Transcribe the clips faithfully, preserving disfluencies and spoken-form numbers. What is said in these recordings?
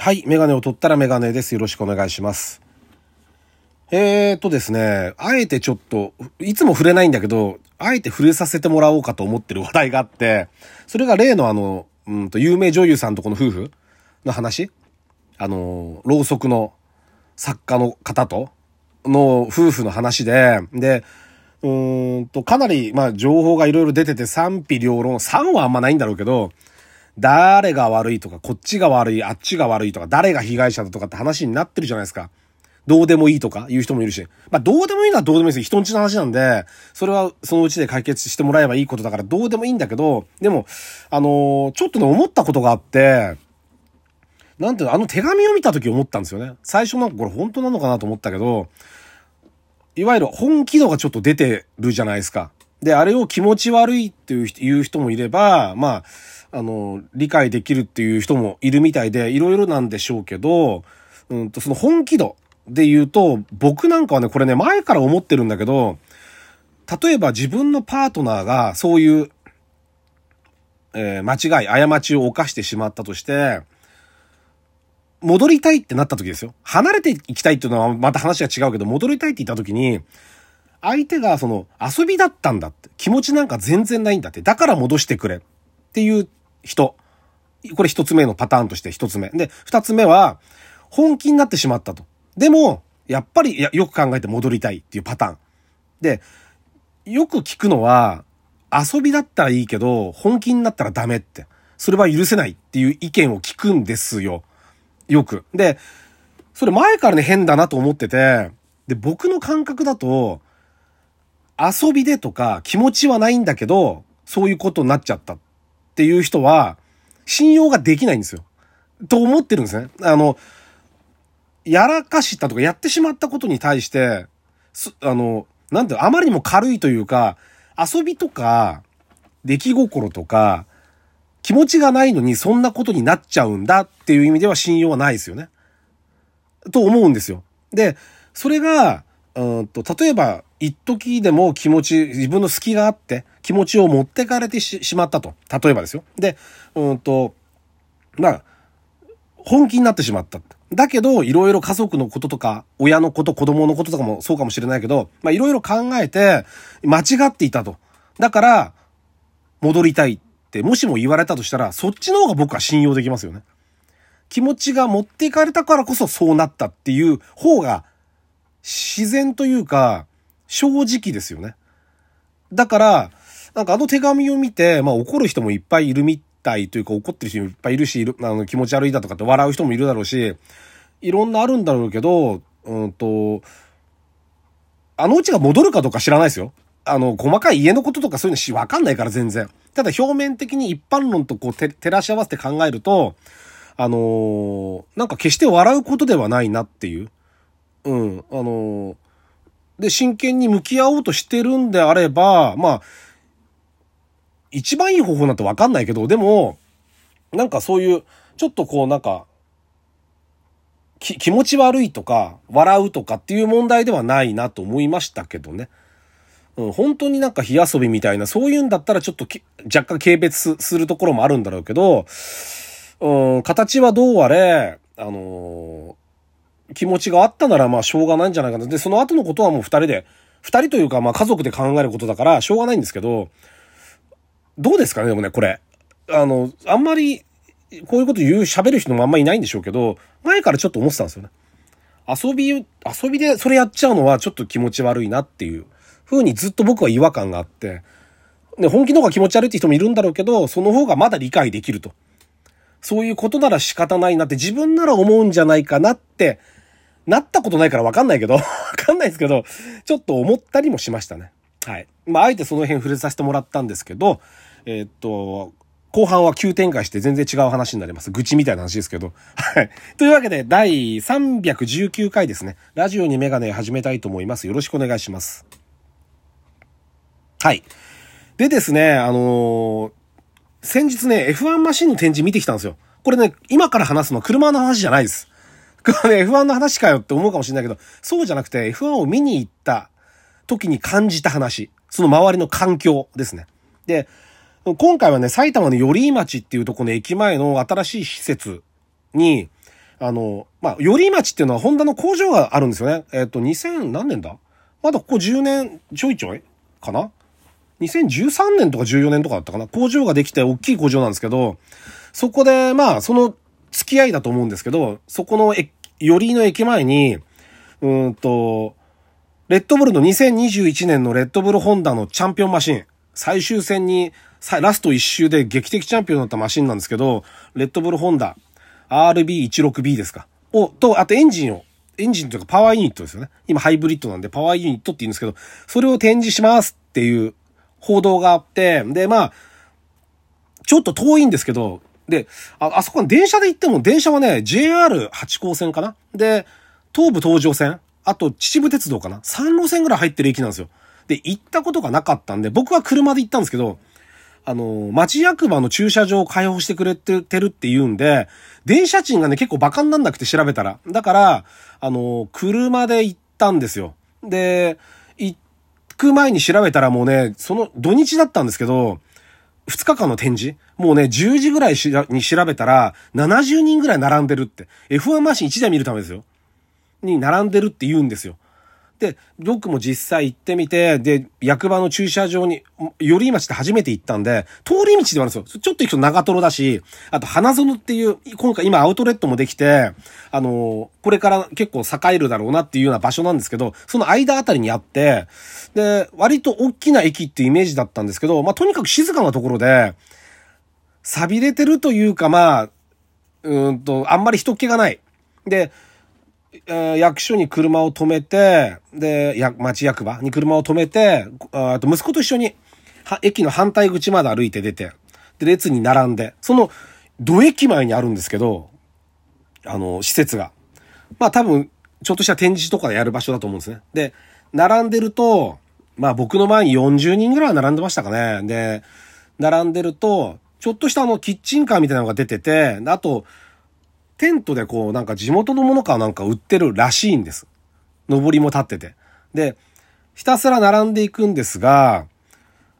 はい、メガネを取ったらメガネです。よろしくお願いします。えーっとですね、あえてちょっと、いつも触れないんだけど、あえて触れさせてもらおうかと思ってる話題があって、それが例のあの、うんと、有名女優さんとこの夫婦の話、あの、ろうそくの作家の方との夫婦の話で、で、うーんと、かなり、まあ、情報がいろいろ出てて賛否両論、賛はあんまないんだろうけど、誰が悪いとか、こっちが悪い、あっちが悪いとか、誰が被害者だとかって話になってるじゃないですか。どうでもいいとか言う人もいるし。まあ、どうでもいいのはどうでもいいですよ。人んちの話なんで、それはそのうちで解決してもらえばいいことだからどうでもいいんだけど、でも、あのー、ちょっとね、思ったことがあって、なんていうの、あの手紙を見た時思ったんですよね。最初なんかこれ本当なのかなと思ったけど、いわゆる本気度がちょっと出てるじゃないですか。で、あれを気持ち悪いっていう人、いう人もいれば、まあ、あの、理解できるっていう人もいるみたいで、いろいろなんでしょうけど、うんと、その本気度で言うと、僕なんかはね、これね、前から思ってるんだけど、例えば自分のパートナーがそういう、えー、間違い、過ちを犯してしまったとして、戻りたいってなった時ですよ。離れていきたいっていうのはまた話が違うけど、戻りたいって言った時に、相手がその遊びだったんだって、気持ちなんか全然ないんだって、だから戻してくれっていう人。これ一つ目のパターンとして一つ目。で、二つ目は、本気になってしまったと。でも、やっぱりよく考えて戻りたいっていうパターン。で、よく聞くのは、遊びだったらいいけど、本気になったらダメって。それは許せないっていう意見を聞くんですよ。よく。で、それ前からね、変だなと思ってて、で、僕の感覚だと、遊びでとか気持ちはないんだけど、そういうことになっちゃったっていう人は、信用ができないんですよ。と思ってるんですね。あの、やらかしたとかやってしまったことに対して、あの、なんていうの、あまりにも軽いというか、遊びとか、出来心とか、気持ちがないのにそんなことになっちゃうんだっていう意味では信用はないですよね。と思うんですよ。で、それが、うんと、例えば、一時でも気持ち、自分の隙があって、気持ちを持ってかれて し, しまったと。例えばですよ。で、うんと、まあ、本気になってしまった。だけど、いろいろ家族のこととか、親のこと、子供のこととかもそうかもしれないけど、まあ、いろいろ考えて、間違っていたと。だから、戻りたいって、もしも言われたとしたら、そっちの方が僕は信用できますよね。気持ちが持っていかれたからこそそうなったっていう方が、自然というか、正直ですよね。だから、なんかあの手紙を見て、まあ怒る人もいっぱいいるみたいというか、怒ってる人もいっぱいいるし、あの気持ち悪いだとかって笑う人もいるだろうし、いろんなあるんだろうけど、うんと、あのうちが戻るかどうか知らないですよ。あの、細かい家のこととかそういうのし、わかんないから全然。ただ表面的に一般論とこうて照らし合わせて考えると、あのー、なんか決して笑うことではないなっていう。うん、あのー、で、真剣に向き合おうとしてるんであれば、まあ、一番いい方法なんてわかんないけど、でも、なんかそういう、ちょっとこうなんか、き、気持ち悪いとか、笑うとかっていう問題ではないなと思いましたけどね。うん、本当になんか火遊びみたいな、そういうんだったらちょっとき若干軽蔑 す, するところもあるんだろうけど、うん、形はどうあれ、あのー、気持ちがあったならまあしょうがないんじゃないかな。で、その後のことはもう二人で、二人というかまあ家族で考えることだからしょうがないんですけど、どうですかね、でもね、これ。あの、あんまり、こういうこと言う、喋る人もあんまりいないんでしょうけど、前からちょっと思ってたんですよね。遊び、遊びでそれやっちゃうのはちょっと気持ち悪いなっていう風にずっと僕は違和感があって、で、本気の方が気持ち悪いって人もいるんだろうけど、その方がまだ理解できると。そういうことなら仕方ないなって自分なら思うんじゃないかなって、なったことないから分かんないけど、分かんないですけど、ちょっと思ったりもしましたね。はい。まあ、あえてその辺触れさせてもらったんですけど、えー、っと、後半は急展開して全然違う話になります。愚痴みたいな話ですけど。はい。というわけで、第さんびゃくじゅうきゅうかいですね。ラジオにメガネ始めたいと思います。よろしくお願いします。はい。でですね、あのー、先日ね、エフワン マシンの展示見てきたんですよ。これね、今から話すのは車の話じゃないです。これね、エフワン の話かよって思うかもしれないけど、そうじゃなくて エフワン を見に行った時に感じた話、その周りの環境ですね。で、今回はね、埼玉の寄居町っていうとこの駅前の新しい施設に、あの、まあ、寄居町っていうのはホンダの工場があるんですよね。えっと、にせん何年だ？まだここじゅうねんちょいちょいかな？にせんじゅうさんねんとかじゅうよねんとかだったかな？工場ができて大きい工場なんですけど、そこで、まあ、その付き合いだと思うんですけど、そこの寄居の駅前に、うーんと、レッドブルのにせんにじゅういちねんのレッドブルホンダのチャンピオンマシン。最終戦に、ラストいっ周で劇的チャンピオンになったマシンなんですけど、レッドブルホンダ アールビーじゅうろくビー ですか。を、と、あとエンジンを、エンジンというかパワーユニットですよね。今ハイブリッドなんでパワーユニットって言うんですけど、それを展示しますっていう報道があって、で、まあ、ちょっと遠いんですけど、で、あ、あそこは電車で行っても、電車はね、ジェイアールはちごうせんかな。で、東武東上線。あと、秩父鉄道かな。さんろせんぐらい入ってる駅なんですよ。で、行ったことがなかったんで、僕は車で行ったんですけど、あの、町役場の駐車場を開放してくれてるって言うんで、電車賃がね、結構バカになんなくて調べたら。だから、あの、車で行ったんですよ。で、行く前に調べたらもうね、その土日だったんですけど、ふつかかんの展示もうね、じゅうじぐらいに調べたら、ななじゅうにんぐらい並んでるって。エフワン マシンいちだい見るためですよ。に並んでるって言うんですよ。で、僕も実際行ってみて、で、役場の駐車場に、寄居町って初めて行ったんで、通り道ではあるんですよ。ちょっと行くと長瀞だし、あと花園っていう、今回今アウトレットもできて、あの、これから結構栄えるだろうなっていうような場所なんですけど、その間あたりにあって、で、割と大きな駅っていうイメージだったんですけど、まあ、とにかく静かなところで、錆びれてるというか、まあ、うーんと、あんまり人気がない。で、えー、役所に車を止めて、で、や、町役場に車を止めて、ああと息子と一緒に、は、駅の反対口まで歩いて出て、で、列に並んで、その、土駅前にあるんですけど、あの、施設が。まあ多分、ちょっとした展示とかでやる場所だと思うんですね。で、並んでると、まあ僕の前によんじゅうにんぐらい並んでましたかね。で、並んでると、ちょっとしたあの、キッチンカーみたいなのが出てて、あと、テントでこうなんか地元のものかなんか売ってるらしいんです。上りも立ってて。で、ひたすら並んでいくんですが、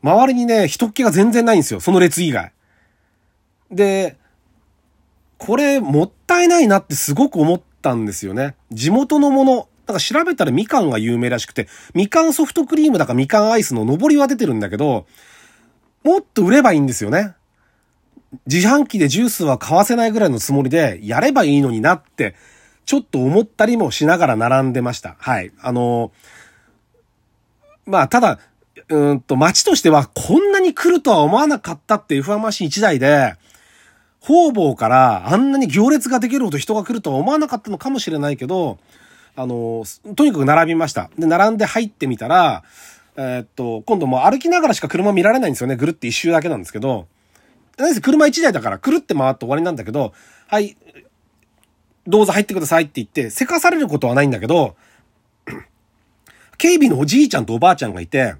周りにね、人っ気が全然ないんですよ。その列以外。で、これもったいないなってすごく思ったんですよね。地元のもの。なんか調べたらみかんが有名らしくて、みかんソフトクリームだかみかんアイスの上りは出てるんだけど、もっと売ればいいんですよね。自販機でジュースは買わせないぐらいのつもりでやればいいのになってちょっと思ったりもしながら並んでました。はい。あのー、まあ、ただ、うーんと街としてはこんなに来るとは思わなかったって エフワン マシンいちだいで方々からあんなに行列ができるほど人が来るとは思わなかったのかもしれないけど、あのー、とにかく並びました。で、並んで入ってみたら、えー、っと、今度もう歩きながらしか車見られないんですよね。ぐるって一周だけなんですけど、車一台だからくるって回って終わりなんだけど、はい、どうぞ入ってくださいって言って、せかされることはないんだけど、警備のおじいちゃんとおばあちゃんがいて、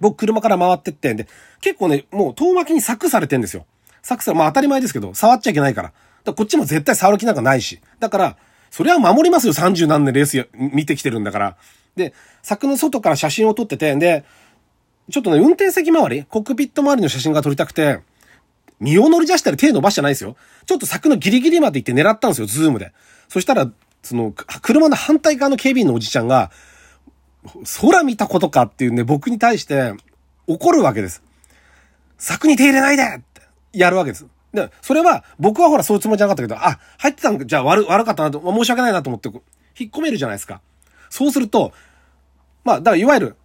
僕車から回ってって、で、結構ね、もう遠巻きに柵されてんですよ。柵され、まあ当たり前ですけど、触っちゃいけないから。だからこっちも絶対触る気なんかないし。だから、それは守りますよ、三十何年レース見てきてるんだから。で、柵の外から写真を撮ってて、で、ちょっとね、運転席周り、コックピット周りの写真が撮りたくて、身を乗り出したり手伸ばしてないですよ。ちょっと柵のギリギリまで行って狙ったんですよ、ズームで。そしたら、その、車の反対側の警備員のおじちゃんが、空見たことかっていうね、僕に対して怒るわけです。柵に手入れないでってやるわけです。で、それは、僕はほらそういうつもりじゃなかったけど、あ、入ってたんじゃ悪、悪かったなと、申し訳ないなと思って、引っ込めるじゃないですか。そうすると、まあ、だからいわゆる、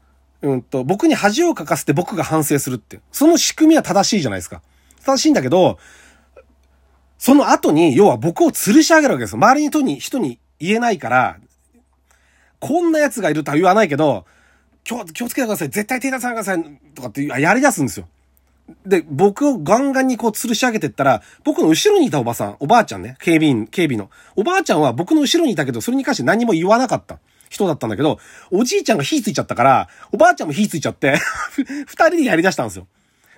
うんと、僕に恥をかかせて僕が反省するって。その仕組みは正しいじゃないですか。正しいんだけど、その後に要は僕を吊るし上げるわけですよ。周りの人に人に言えないから、こんな奴がいるとは言わないけど、気を気をつけてください、絶対手出さないでくださいとかってやり出すんですよ。で、僕をガンガンにこう吊るし上げてったら、僕の後ろにいたおばさんおばあちゃんね、警備員警備のおばあちゃんは僕の後ろにいたけど、それに関して何も言わなかった人だったんだけど、おじいちゃんが火ついちゃったから、おばあちゃんも火ついちゃって二人でやり出したんですよ。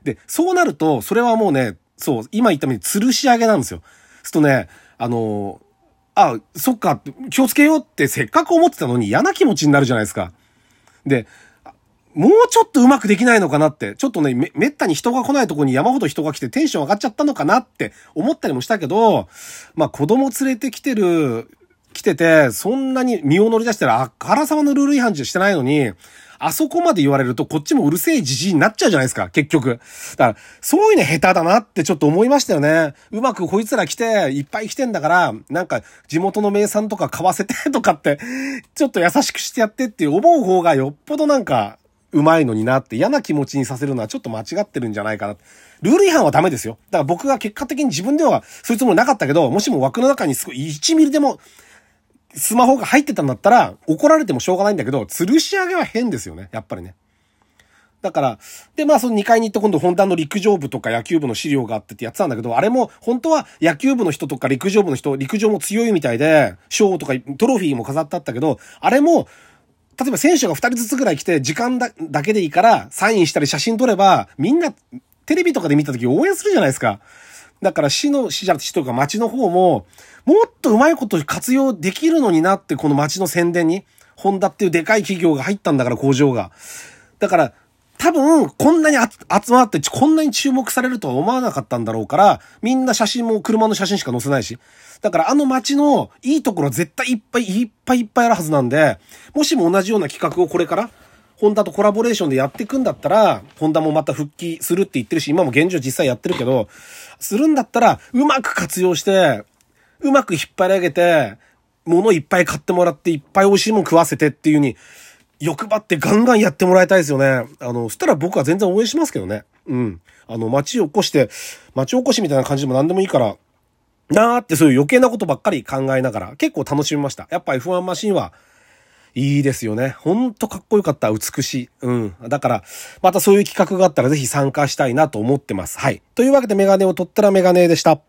で、そうなると、それはもうね、そう、今言ったように、吊るし上げなんですよ。するとね、あのー、あ、そっか、気をつけようってせっかく思ってたのに嫌な気持ちになるじゃないですか。で、もうちょっとうまくできないのかなって、ちょっとね、め、めったに人が来ないところに山ほど人が来てテンション上がっちゃったのかなって思ったりもしたけど、まあ子供連れてきてる、来てて、そんなに身を乗り出したら、あからさまのルール違反してないのに、あそこまで言われるとこっちもうるせえじじいになっちゃうじゃないですか、結局。だから、そういうの下手だなってちょっと思いましたよね。うまくこいつら来て、いっぱい来てんだから、なんか地元の名産とか買わせてとかって、ちょっと優しくしてやってっていう思う方がよっぽどなんか、うまいのになって嫌な気持ちにさせるのはちょっと間違ってるんじゃないかな。ルール違反はダメですよ。だから僕が結果的に自分ではそういうつもりなかったけど、もしも枠の中にすごいいちミリでもスマホが入ってたんだったら怒られてもしょうがないんだけど、吊るし上げは変ですよね。やっぱりね。だから、で、まあそのにかいに行って今度本田の陸上部とか野球部の資料があってってやってたんだけど、あれも本当は野球部の人とか陸上部の人、陸上も強いみたいで、賞とかトロフィーも飾ってあったけど、あれも、例えば選手がふたりずつぐらい来て、時間 だ, だけでいいから、サインしたり写真撮れば、みんな、テレビとかで見た時応援するじゃないですか。だから市の、市じゃなくて市とか町の方も、もっとうまいこと活用できるのになって、この町の宣伝に。ホンダっていうでかい企業が入ったんだから、工場が。だから、多分、こんなに集まって、こんなに注目されるとは思わなかったんだろうから、みんな写真も車の写真しか載せないし。だからあの街のいいところは絶対いっぱいいっぱいいっぱいあるはずなんで、もしも同じような企画をこれから、ホンダとコラボレーションでやっていくんだったら、ホンダもまた復帰するって言ってるし、今も現状実際やってるけど、するんだったら、うまく活用して、うまく引っ張り上げて、物いっぱい買ってもらって、いっぱい美味しいもん食わせてっていう風に、欲張ってガンガンやってもらいたいですよね。あの、そしたら僕は全然応援しますけどね。うん。あの、町を起こして、町おこしみたいな感じでも何でもいいから、なーってそういう余計なことばっかり考えながら、結構楽しみました。やっぱ エフワン マシンは、いいですよね。ほんとかっこよかった。美しい。うん。だから、またそういう企画があったらぜひ参加したいなと思ってます。はい。というわけでメガネを取ったらメガネでした。